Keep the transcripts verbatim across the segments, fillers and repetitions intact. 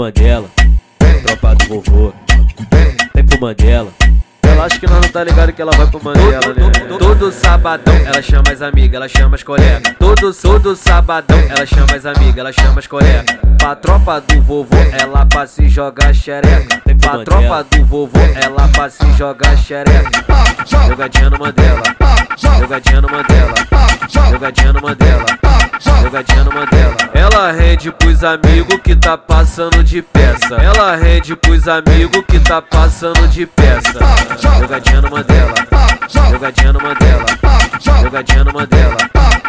Mandela, tropa do vovô. Vem pro Mandela. Ela acha que nós não tá ligado que ela vai pro Mandela, todo, né? Todo, todo sabadão ela chama as amigas, ela chama as colegas. Todo, todo sabadão ela chama as amigas, ela chama as colegas. Pra tropa do vovô ela pra se jogar xereca. Pra tropa do vovô ela pra se jogar xereca. Jogadinha no Mandela, jogadinha no Mandela, jogadinha no Mandela, jogadinha no Mandela. Ela rende pros amigos que tá passando de peça. Ela rende pros amigos que tá passando de peça. Jogadinha no Mandela, jogadinha no Mandela, jogadinha no Mandela,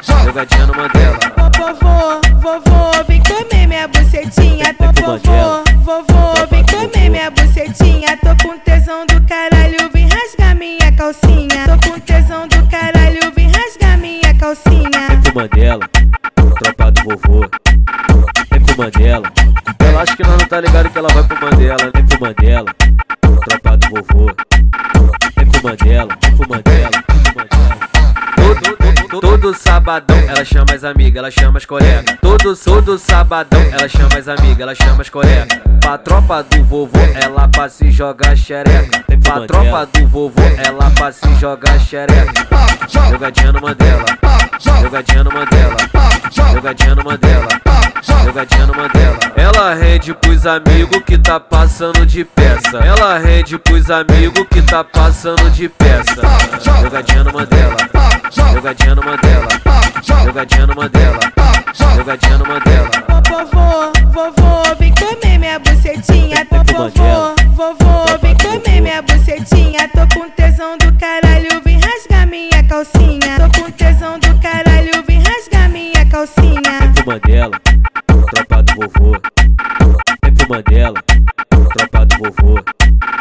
jogadinha no Mandela. Vovô, vovô, vem comer minha bucetinha. Vovô, vovô, vem comer minha bucetinha. Tô com tesão do caralho, vem rasgar minha calcinha. Tô com tesão do caralho, vem rasgar minha calcinha. Vem pro Mandela, tropa do vovô. Vem pro Mandela. Ela acha que nós não tá ligado que ela vai pro Mandela. Vem pro Mandela, tropa do vovô. Mandela, pro Mandela, pro Mandela. Todo, todo, todo, todo sabadão ela chama as amigas, ela chama as colegas. Todo, todo sabadão ela chama as amigas, ela chama as colegas. Pra tropa do vovô ela pra se jogar xereca. Pra tropa do vovô ela pra se jogar xereca. Jogadinha no Mandela, jogadinha no Mandela, jogadinha no Mandela, jogadinha no Mandela. Ela rende pros amigos que tá passando de peça. Ela rende pros amigos que tá passando de peça. Jogadinha no Mandela, jogadinha no Mandela, jogadinha no Mandela, jogadinha no Mandela. Vovô, vovô, vem comer minha bucetinha. Vovô, vovô, vem comer minha bucetinha. Tô com tesão do caralho, vem rasgar minha calcinha. Tô com tesão do caralho, vem rasgar minha calcinha. Vem pro Mandela, tropa do vovô. Vem pro Mandela.